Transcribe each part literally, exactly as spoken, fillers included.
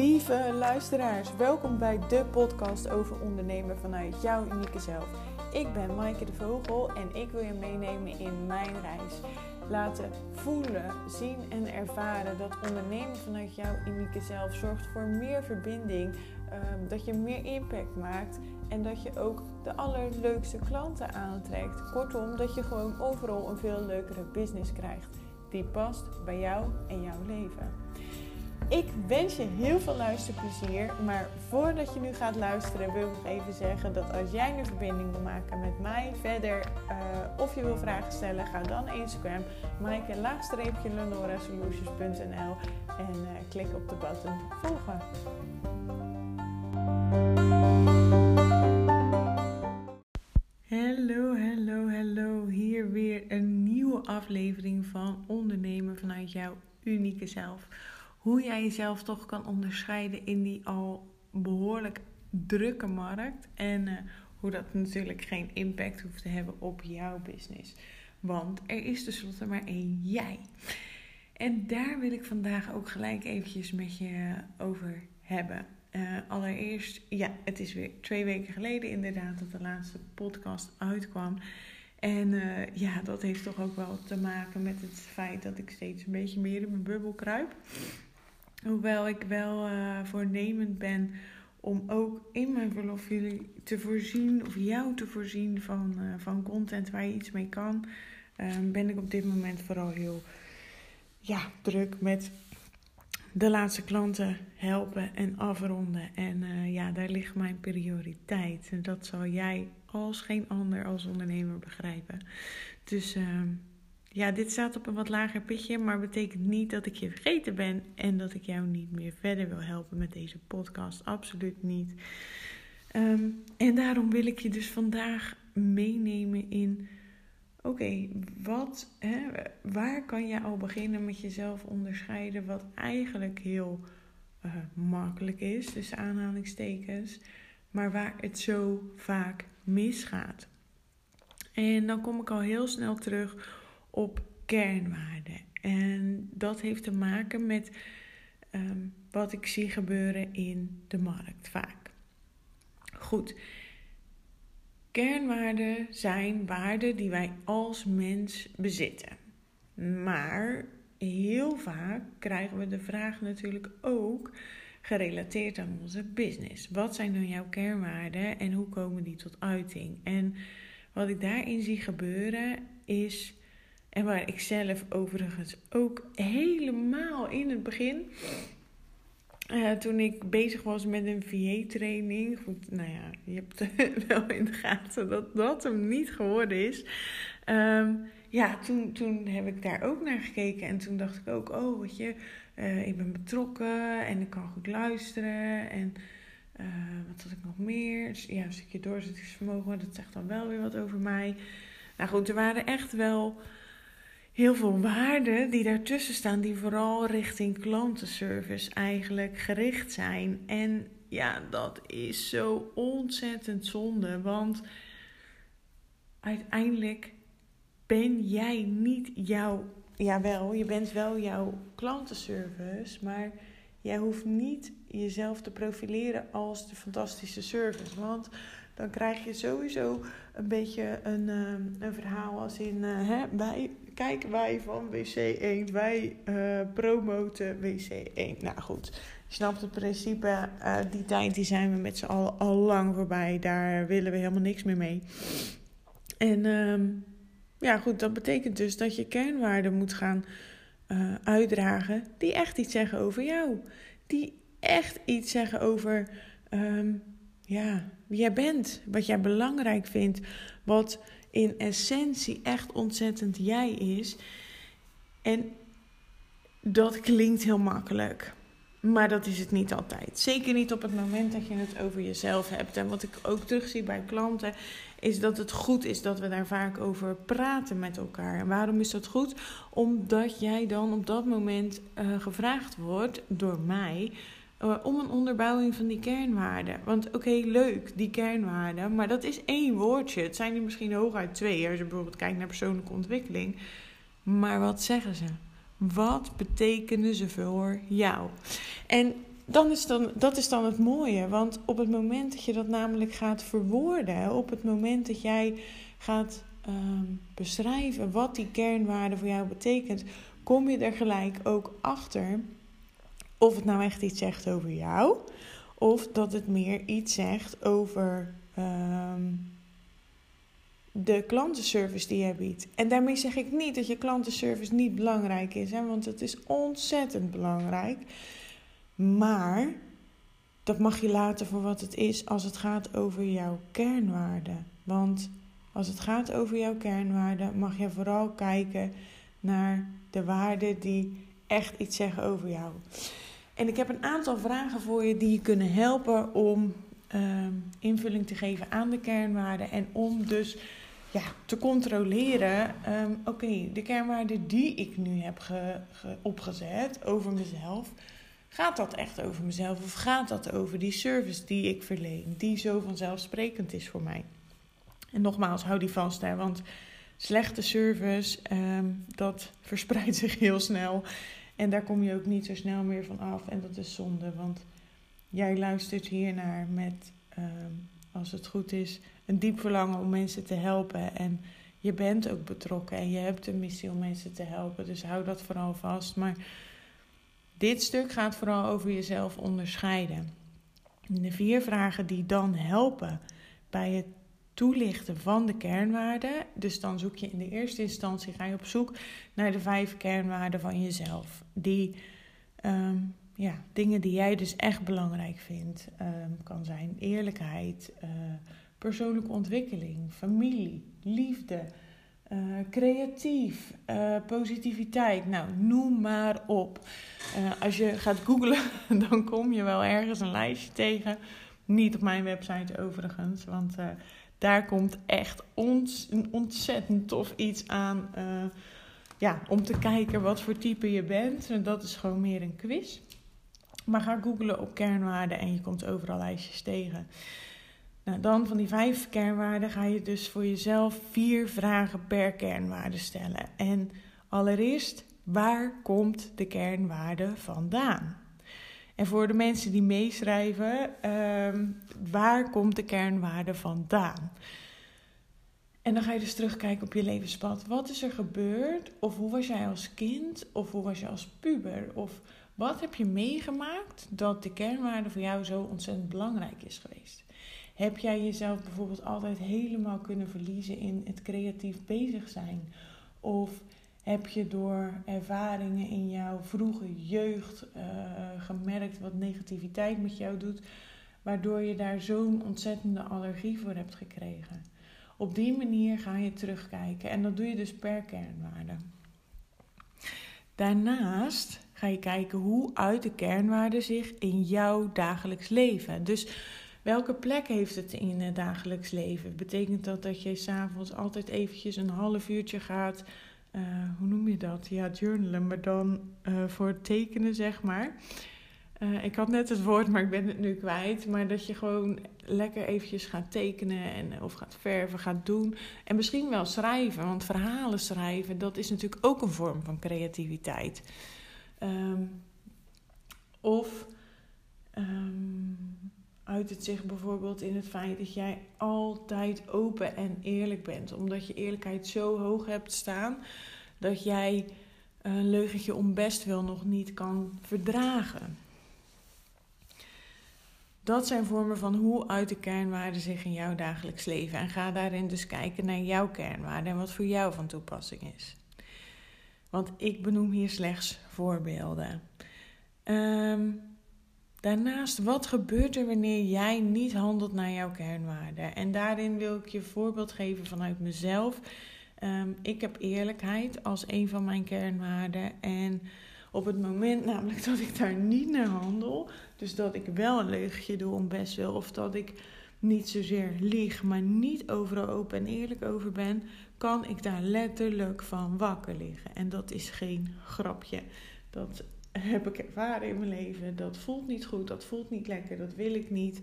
Lieve luisteraars, welkom bij de podcast over ondernemen vanuit jouw unieke zelf. Ik ben Maaike de Vogel en ik wil je meenemen in mijn reis. Laten voelen, zien en ervaren dat ondernemen vanuit jouw unieke zelf zorgt voor meer verbinding, dat je meer impact maakt en dat je ook de allerleukste klanten aantrekt. Kortom, dat je gewoon overal een veel leukere business krijgt die past bij jou en jouw leven. Ik wens je heel veel luisterplezier, maar voordat je nu gaat luisteren wil ik nog even zeggen dat als jij nu verbinding wil maken met mij verder uh, of je wil vragen stellen, ga dan naar Instagram, maaike underscore lenoresolutions punt n l en uh, klik op de button volgen. Hallo, hallo, hallo. Hier weer een nieuwe aflevering van Ondernemen vanuit jouw unieke zelf. Hoe jij jezelf toch kan onderscheiden in die al behoorlijk drukke markt. En uh, hoe dat natuurlijk geen impact hoeft te hebben op jouw business. Want er is tenslotte maar één jij. En daar wil ik vandaag ook gelijk eventjes met je over hebben. Uh, allereerst, ja, het is weer twee weken geleden inderdaad dat de laatste podcast uitkwam. En uh, ja, dat heeft toch ook wel te maken met het feit dat ik steeds een beetje meer in mijn bubbel kruip. Hoewel ik wel uh, voornemend ben om ook in mijn verlof jullie te voorzien of jou te voorzien van, uh, van content waar je iets mee kan. Uh, ben ik op dit moment vooral heel ja, druk met de laatste klanten helpen en afronden. En uh, ja, daar ligt mijn prioriteit. En dat zal jij als geen ander als ondernemer begrijpen. Dus uh, ja, dit staat op een wat lager pitje, maar betekent niet dat ik je vergeten ben en dat ik jou niet meer verder wil helpen met deze podcast. Absoluut niet. Um, en daarom wil ik je dus vandaag meenemen in, oké, okay, wat, hè, waar kan je al beginnen met jezelf onderscheiden wat eigenlijk heel uh, makkelijk is, tussen aanhalingstekens, maar waar het zo vaak misgaat. En dan kom ik al heel snel terug op kernwaarden. En dat heeft te maken met um, wat ik zie gebeuren in de markt vaak. Goed. Kernwaarden zijn waarden die wij als mens bezitten. Maar heel vaak krijgen we de vraag natuurlijk ook gerelateerd aan onze business. Wat zijn dan jouw kernwaarden en hoe komen die tot uiting? En wat ik daarin zie gebeuren is, en waar ik zelf overigens ook helemaal in het begin, Uh, toen ik bezig was met een V A-training, goed, nou ja, je hebt wel in de gaten dat dat hem niet geworden is. Um, ja, toen, toen heb ik daar ook naar gekeken en toen dacht ik ook, oh, weet je, uh, ik ben betrokken en ik kan goed luisteren en uh, wat had ik nog meer? Ja, een stukje doorzettingsvermogen, dat zegt dan wel weer wat over mij. Nou goed, er waren echt wel heel veel waarden die daartussen staan, die vooral richting klantenservice eigenlijk gericht zijn. En ja, dat is zo ontzettend zonde, want uiteindelijk ben jij niet jouw, jawel, je bent wel jouw klantenservice, maar jij hoeft niet jezelf te profileren als de fantastische service, want dan krijg je sowieso een beetje een, een verhaal als in, hè, wij, kijk, wij van W C één, wij uh, promoten W C één. Nou goed, je snapt het principe, uh, die tijd die zijn we met z'n allen al lang voorbij. Daar willen we helemaal niks meer mee. En um, ja goed, dat betekent dus dat je kernwaarden moet gaan uh, uitdragen die echt iets zeggen over jou. Die echt iets zeggen over Um, Ja, wie jij bent, wat jij belangrijk vindt, wat in essentie echt ontzettend jij is. En dat klinkt heel makkelijk, maar dat is het niet altijd. Zeker niet op het moment dat je het over jezelf hebt. En wat ik ook terugzie bij klanten is dat het goed is dat we daar vaak over praten met elkaar. En waarom is dat goed? Omdat jij dan op dat moment uh, gevraagd wordt door mij om een onderbouwing van die kernwaarden. Want oké, okay, leuk, die kernwaarden, maar dat is één woordje. Het zijn er misschien hooguit twee, als je bijvoorbeeld kijkt naar persoonlijke ontwikkeling. Maar wat zeggen ze? Wat betekenen ze voor jou? En Dan is dan, dat is dan het mooie, want op het moment dat je dat namelijk gaat verwoorden, op het moment dat jij gaat uh, beschrijven wat die kernwaarde voor jou betekent, kom je er gelijk ook achter of het nou echt iets zegt over jou, of dat het meer iets zegt over uh, de klantenservice die jij biedt. En daarmee zeg ik niet dat je klantenservice niet belangrijk is, hè, want het is ontzettend belangrijk. Maar dat mag je laten voor wat het is als het gaat over jouw kernwaarden. Want als het gaat over jouw kernwaarden mag je vooral kijken naar de waarden die echt iets zeggen over jou. En ik heb een aantal vragen voor je die je kunnen helpen om uh, invulling te geven aan de kernwaarden. En om dus ja, te controleren, um, oké, okay, de kernwaarden die ik nu heb ge, ge, opgezet over mezelf... Gaat dat echt over mezelf of gaat dat over die service die ik verleen, die zo vanzelfsprekend is voor mij? En nogmaals, hou die vast, hè, want slechte service, um, dat verspreidt zich heel snel. En daar kom je ook niet zo snel meer van af en dat is zonde, want jij luistert hiernaar met, um, als het goed is, een diep verlangen om mensen te helpen. En je bent ook betrokken en je hebt een missie om mensen te helpen, dus hou dat vooral vast, maar... Dit stuk gaat vooral over jezelf onderscheiden. De vier vragen die dan helpen bij het toelichten van de kernwaarden. Dus dan zoek je in de eerste instantie, ga je op zoek naar de vijf kernwaarden van jezelf. Die um, ja, dingen die jij dus echt belangrijk vindt. Um, kan zijn eerlijkheid, uh, persoonlijke ontwikkeling, familie, liefde, Uh, creatief, uh, positiviteit, nou noem maar op. Uh, als je gaat googlen, dan kom je wel ergens een lijstje tegen. Niet op mijn website overigens, want uh, daar komt echt ons, een ontzettend tof iets aan. Uh, ja, om te kijken wat voor type je bent. En dat is gewoon meer een quiz. Maar ga googlen op kernwaarden en je komt overal lijstjes tegen. Nou, dan van die vijf kernwaarden ga je dus voor jezelf vier vragen per kernwaarde stellen. En allereerst, waar komt de kernwaarde vandaan? En voor de mensen die meeschrijven, um, waar komt de kernwaarde vandaan? En dan ga je dus terugkijken op je levenspad. Wat is er gebeurd? Of hoe was jij als kind? Of hoe was je als puber? Of wat heb je meegemaakt dat de kernwaarde voor jou zo ontzettend belangrijk is geweest? Heb jij jezelf bijvoorbeeld altijd helemaal kunnen verliezen in het creatief bezig zijn? Of heb je door ervaringen in jouw vroege jeugd uh, gemerkt wat negativiteit met jou doet, waardoor je daar zo'n ontzettende allergie voor hebt gekregen? Op die manier ga je terugkijken en dat doe je dus per kernwaarde. Daarnaast ga je kijken hoe uit de kernwaarden zich in jouw dagelijks leven. Dus welke plek heeft het in het dagelijks leven? Betekent dat dat je s'avonds altijd eventjes een half uurtje gaat... Uh, hoe noem je dat? Ja, journalen, maar dan uh, voor het tekenen, zeg maar. Uh, ik had net het woord, maar ik ben het nu kwijt. Maar dat je gewoon lekker eventjes gaat tekenen en, of gaat verven, gaat doen. En misschien wel schrijven, want verhalen schrijven... dat is natuurlijk ook een vorm van creativiteit. Um, of... Um, Uit het zich bijvoorbeeld in het feit dat jij altijd open en eerlijk bent. Omdat je eerlijkheid zo hoog hebt staan dat jij een leugentje om best wel nog niet kan verdragen. Dat zijn vormen van hoe uit de kernwaarden zich in jouw dagelijks leven. En ga daarin dus kijken naar jouw kernwaarden en wat voor jou van toepassing is. Want ik benoem hier slechts voorbeelden. Um, Daarnaast, wat gebeurt er wanneer jij niet handelt naar jouw kernwaarden? En daarin wil ik je een voorbeeld geven vanuit mezelf. Um, ik heb eerlijkheid als een van mijn kernwaarden. En op het moment namelijk dat ik daar niet naar handel... dus dat ik wel een leugentje doe om best wel... of dat ik niet zozeer lieg, maar niet overal open en eerlijk over ben... kan ik daar letterlijk van wakker liggen. En dat is geen grapje. Dat heb ik ervaren in mijn leven. Dat voelt niet goed, dat voelt niet lekker, dat wil ik niet.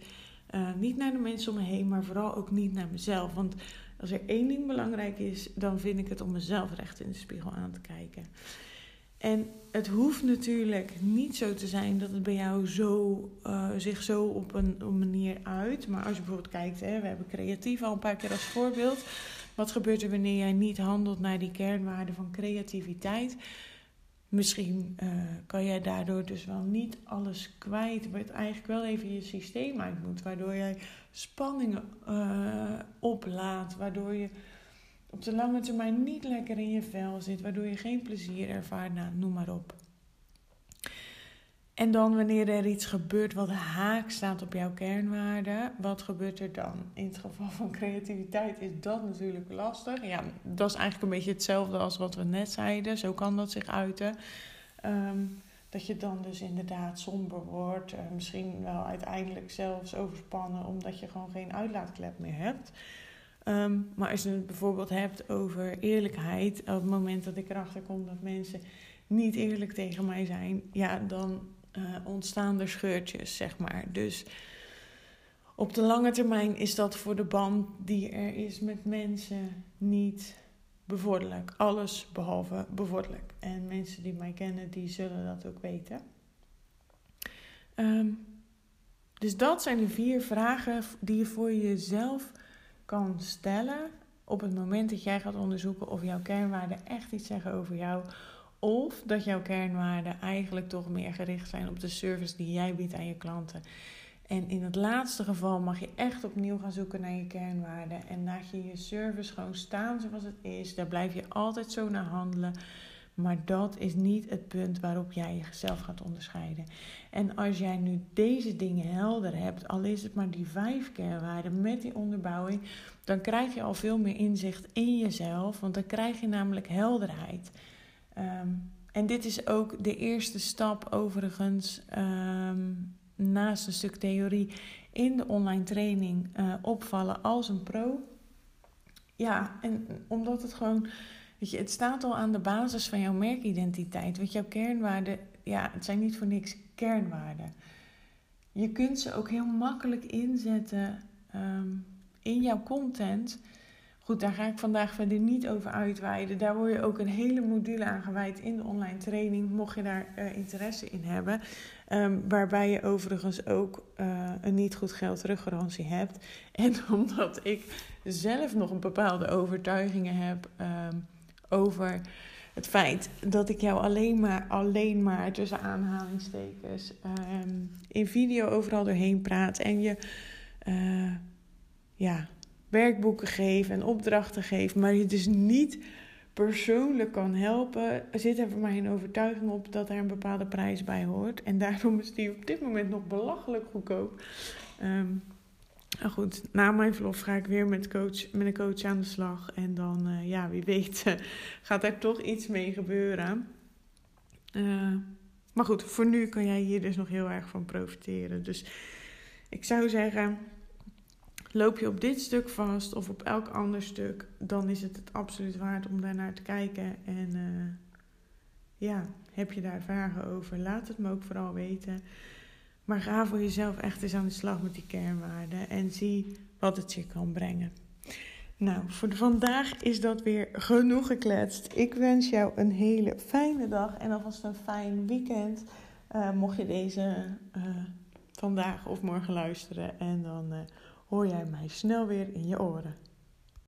Uh, niet naar de mensen om me heen, maar vooral ook niet naar mezelf. Want als er één ding belangrijk is, dan vind ik het om mezelf recht in de spiegel aan te kijken. En het hoeft natuurlijk niet zo te zijn dat het bij jou zo, uh, zich zo op een, een manier uit. Maar als je bijvoorbeeld kijkt, hè, we hebben creatief al een paar keer als voorbeeld. Wat gebeurt er wanneer jij niet handelt naar die kernwaarden van creativiteit? Misschien uh, kan jij daardoor dus wel niet alles kwijt, maar het eigenlijk wel even je systeem uit moet. Waardoor jij spanningen uh, oplaat, waardoor je op de lange termijn niet lekker in je vel zit, waardoor je geen plezier ervaart, nou, noem maar op. En dan wanneer er iets gebeurt wat haak staat op jouw kernwaarden, wat gebeurt er dan? In het geval van creativiteit is dat natuurlijk lastig. Ja, dat is eigenlijk een beetje hetzelfde als wat we net zeiden. Zo kan dat zich uiten. Um, dat je dan dus inderdaad somber wordt. Uh, misschien wel uiteindelijk zelfs overspannen, omdat je gewoon geen uitlaatklep meer hebt. Um, maar als je het bijvoorbeeld hebt over eerlijkheid, op het moment dat ik erachter kom dat mensen niet eerlijk tegen mij zijn, ja, dan uh, ontstaan er scheurtjes, zeg maar. Dus op de lange termijn is dat voor de band die er is met mensen niet bevorderlijk. Alles behalve bevorderlijk. En mensen die mij kennen, die zullen dat ook weten. Um, dus dat zijn de vier vragen die je voor jezelf kan stellen op het moment dat jij gaat onderzoeken of jouw kernwaarden echt iets zeggen over jou, of dat jouw kernwaarden eigenlijk toch meer gericht zijn op de service die jij biedt aan je klanten. En in het laatste geval mag je echt opnieuw gaan zoeken naar je kernwaarden. En laat je je service gewoon staan zoals het is. Daar blijf je altijd zo naar handelen. Maar dat is niet het punt waarop jij jezelf gaat onderscheiden. En als jij nu deze dingen helder hebt, al is het maar die vijf kernwaarden met die onderbouwing, dan krijg je al veel meer inzicht in jezelf. Want dan krijg je namelijk helderheid. Um, en dit is ook de eerste stap overigens, um, naast een stuk theorie, in de online training uh, opvallen als een pro. Ja, en omdat het gewoon, weet je, het staat al aan de basis van jouw merkidentiteit. Want jouw kernwaarden, ja, het zijn niet voor niks kernwaarden. Je kunt ze ook heel makkelijk inzetten um, in jouw content. Goed, daar ga ik vandaag verder niet over uitweiden. Daar word je ook een hele module aan gewijd in de online training, mocht je daar uh, interesse in hebben. Um, waarbij je overigens ook uh, een niet goed geld teruggarantie hebt. En omdat ik zelf nog een bepaalde overtuigingen heb um, over het feit dat ik jou alleen maar, alleen maar tussen aanhalingstekens, um, in video overal doorheen praat en je Uh, ja... werkboeken geef en opdrachten geef, maar je dus niet persoonlijk kan helpen, zit er voor mij een overtuiging op dat er een bepaalde prijs bij hoort. En daarom is die op dit moment nog belachelijk goedkoop. Um, nou goed, na mijn verlof ga ik weer met, coach, met een coach aan de slag. En dan, uh, ja, wie weet, uh, gaat er toch iets mee gebeuren. Uh, maar goed, voor nu kan jij hier dus nog heel erg van profiteren. Dus ik zou zeggen, loop je op dit stuk vast of op elk ander stuk, dan is het het absoluut waard om daarnaar te kijken. En uh, ja, heb je daar vragen over, laat het me ook vooral weten. Maar ga voor jezelf echt eens aan de slag met die kernwaarden en zie wat het je kan brengen. Nou, voor vandaag is dat weer genoeg gekletst. Ik wens jou een hele fijne dag en alvast een fijn weekend. Uh, mocht je deze uh, vandaag of morgen luisteren en dan Uh, hoor jij mij snel weer in je oren.